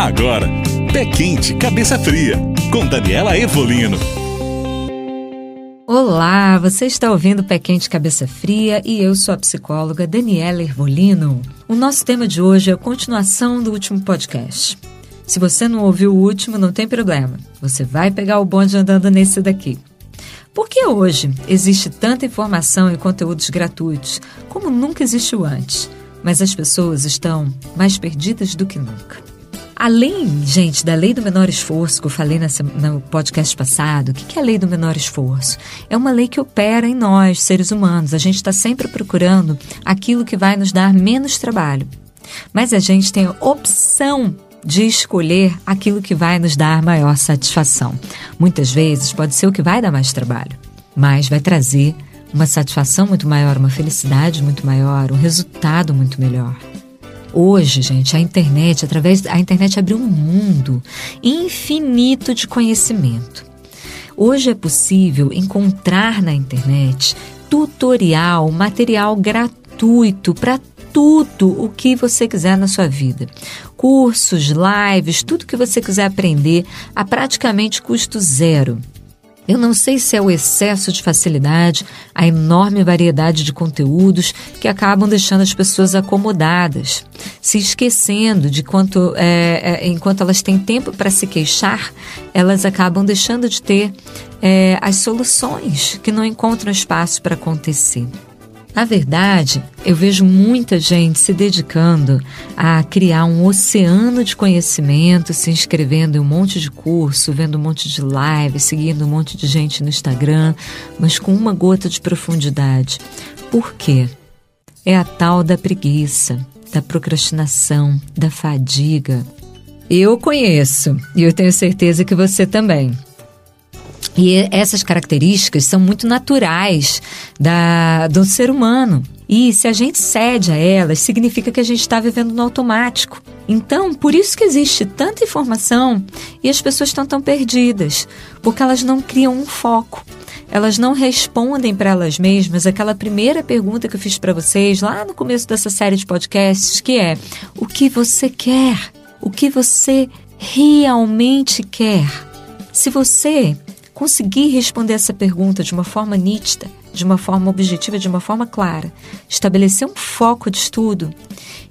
Agora, Pé Quente, Cabeça Fria, com Daniela Ervolino. Olá, você está ouvindo Pé Quente, Cabeça Fria e eu sou a psicóloga Daniela Ervolino. O nosso tema de hoje é a continuação do último podcast. Se você não ouviu o último, não tem problema. Você vai pegar o bonde andando nesse daqui. Por que hoje existe tanta informação e conteúdos gratuitos como nunca existiu antes, mas as pessoas estão mais perdidas do que nunca? Além, gente, da lei do menor esforço, que eu falei no podcast passado, o que é a lei do menor esforço? É uma lei que opera em nós, seres humanos. A gente está sempre procurando aquilo que vai nos dar menos trabalho. Mas a gente tem a opção de escolher aquilo que vai nos dar maior satisfação. Muitas vezes pode ser o que vai dar mais trabalho, mas vai trazer uma satisfação muito maior, uma felicidade muito maior, um resultado muito melhor. Hoje, gente, a internet abriu um mundo infinito de conhecimento. Hoje é possível encontrar na internet tutorial, material gratuito para tudo o que você quiser na sua vida. Cursos, lives, tudo que você quiser aprender a praticamente custo zero. Eu não sei se é o excesso de facilidade, a enorme variedade de conteúdos que acabam deixando as pessoas acomodadas, se esquecendo de quanto, enquanto elas têm tempo para se queixar, elas acabam deixando de ter as soluções que não encontram espaço para acontecer. Na verdade, eu vejo muita gente se dedicando a criar um oceano de conhecimento, se inscrevendo em um monte de curso, vendo um monte de live, seguindo um monte de gente no Instagram, mas com uma gota de profundidade. Por quê? É a tal da preguiça, da procrastinação, da fadiga. Eu conheço e eu tenho certeza que você também. E essas características são muito naturais do ser humano. E se a gente cede a elas, significa que a gente está vivendo no automático. Então, por isso que existe tanta informação e as pessoas estão tão perdidas, porque elas não criam um foco. Elas não respondem para elas mesmas aquela primeira pergunta que eu fiz para vocês lá no começo dessa série de podcasts, que é: o que você quer? O que você realmente quer? Se você conseguir responder essa pergunta de uma forma nítida, de uma forma objetiva, de uma forma clara, estabelecer um foco de estudo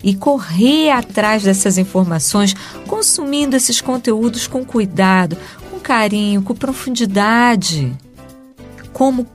e correr atrás dessas informações, consumindo esses conteúdos com cuidado, com carinho, com profundidade, como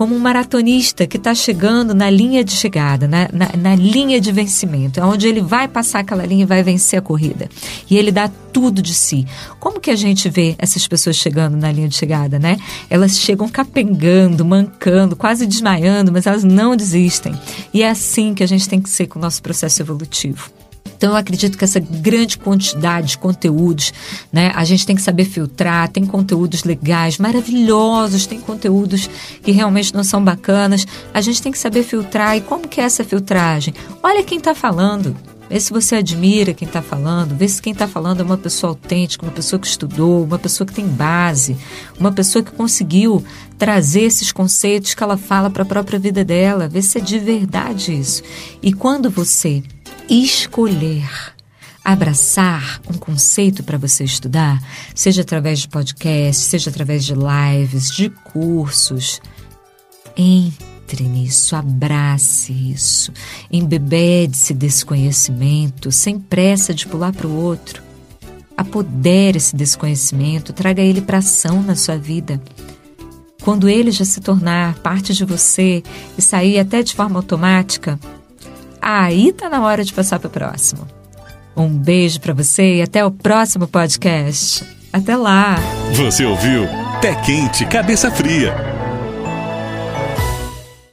um maratonista que está chegando na linha de chegada, na linha de vencimento, onde ele vai passar aquela linha e vai vencer a corrida. E ele dá tudo de si. Como que a gente vê essas pessoas chegando na linha de chegada, né? Elas chegam capengando, mancando, quase desmaiando, mas elas não desistem. E é assim que a gente tem que ser com o nosso processo evolutivo. Então, eu acredito que essa grande quantidade de conteúdos, né, a gente tem que saber filtrar. Tem conteúdos legais, maravilhosos, tem conteúdos que realmente não são bacanas. A gente tem que saber filtrar. E como que é essa filtragem? Olha quem está falando. Vê se você admira quem está falando. Vê se quem está falando é uma pessoa autêntica, uma pessoa que estudou, uma pessoa que tem base, uma pessoa que conseguiu trazer esses conceitos que ela fala para a própria vida dela. Vê se é de verdade isso. E quando você escolher abraçar um conceito para você estudar, seja através de podcast, seja através de lives, de cursos, entre nisso, abrace isso, embebede-se desse conhecimento, sem pressa de pular para o outro, apodere-se desse conhecimento, traga ele para ação na sua vida. Quando ele já se tornar parte de você e sair até de forma automática, aí tá na hora de passar para o próximo. Um beijo para você e até o próximo podcast. Até lá! Você ouviu Pé Quente, Cabeça Fria.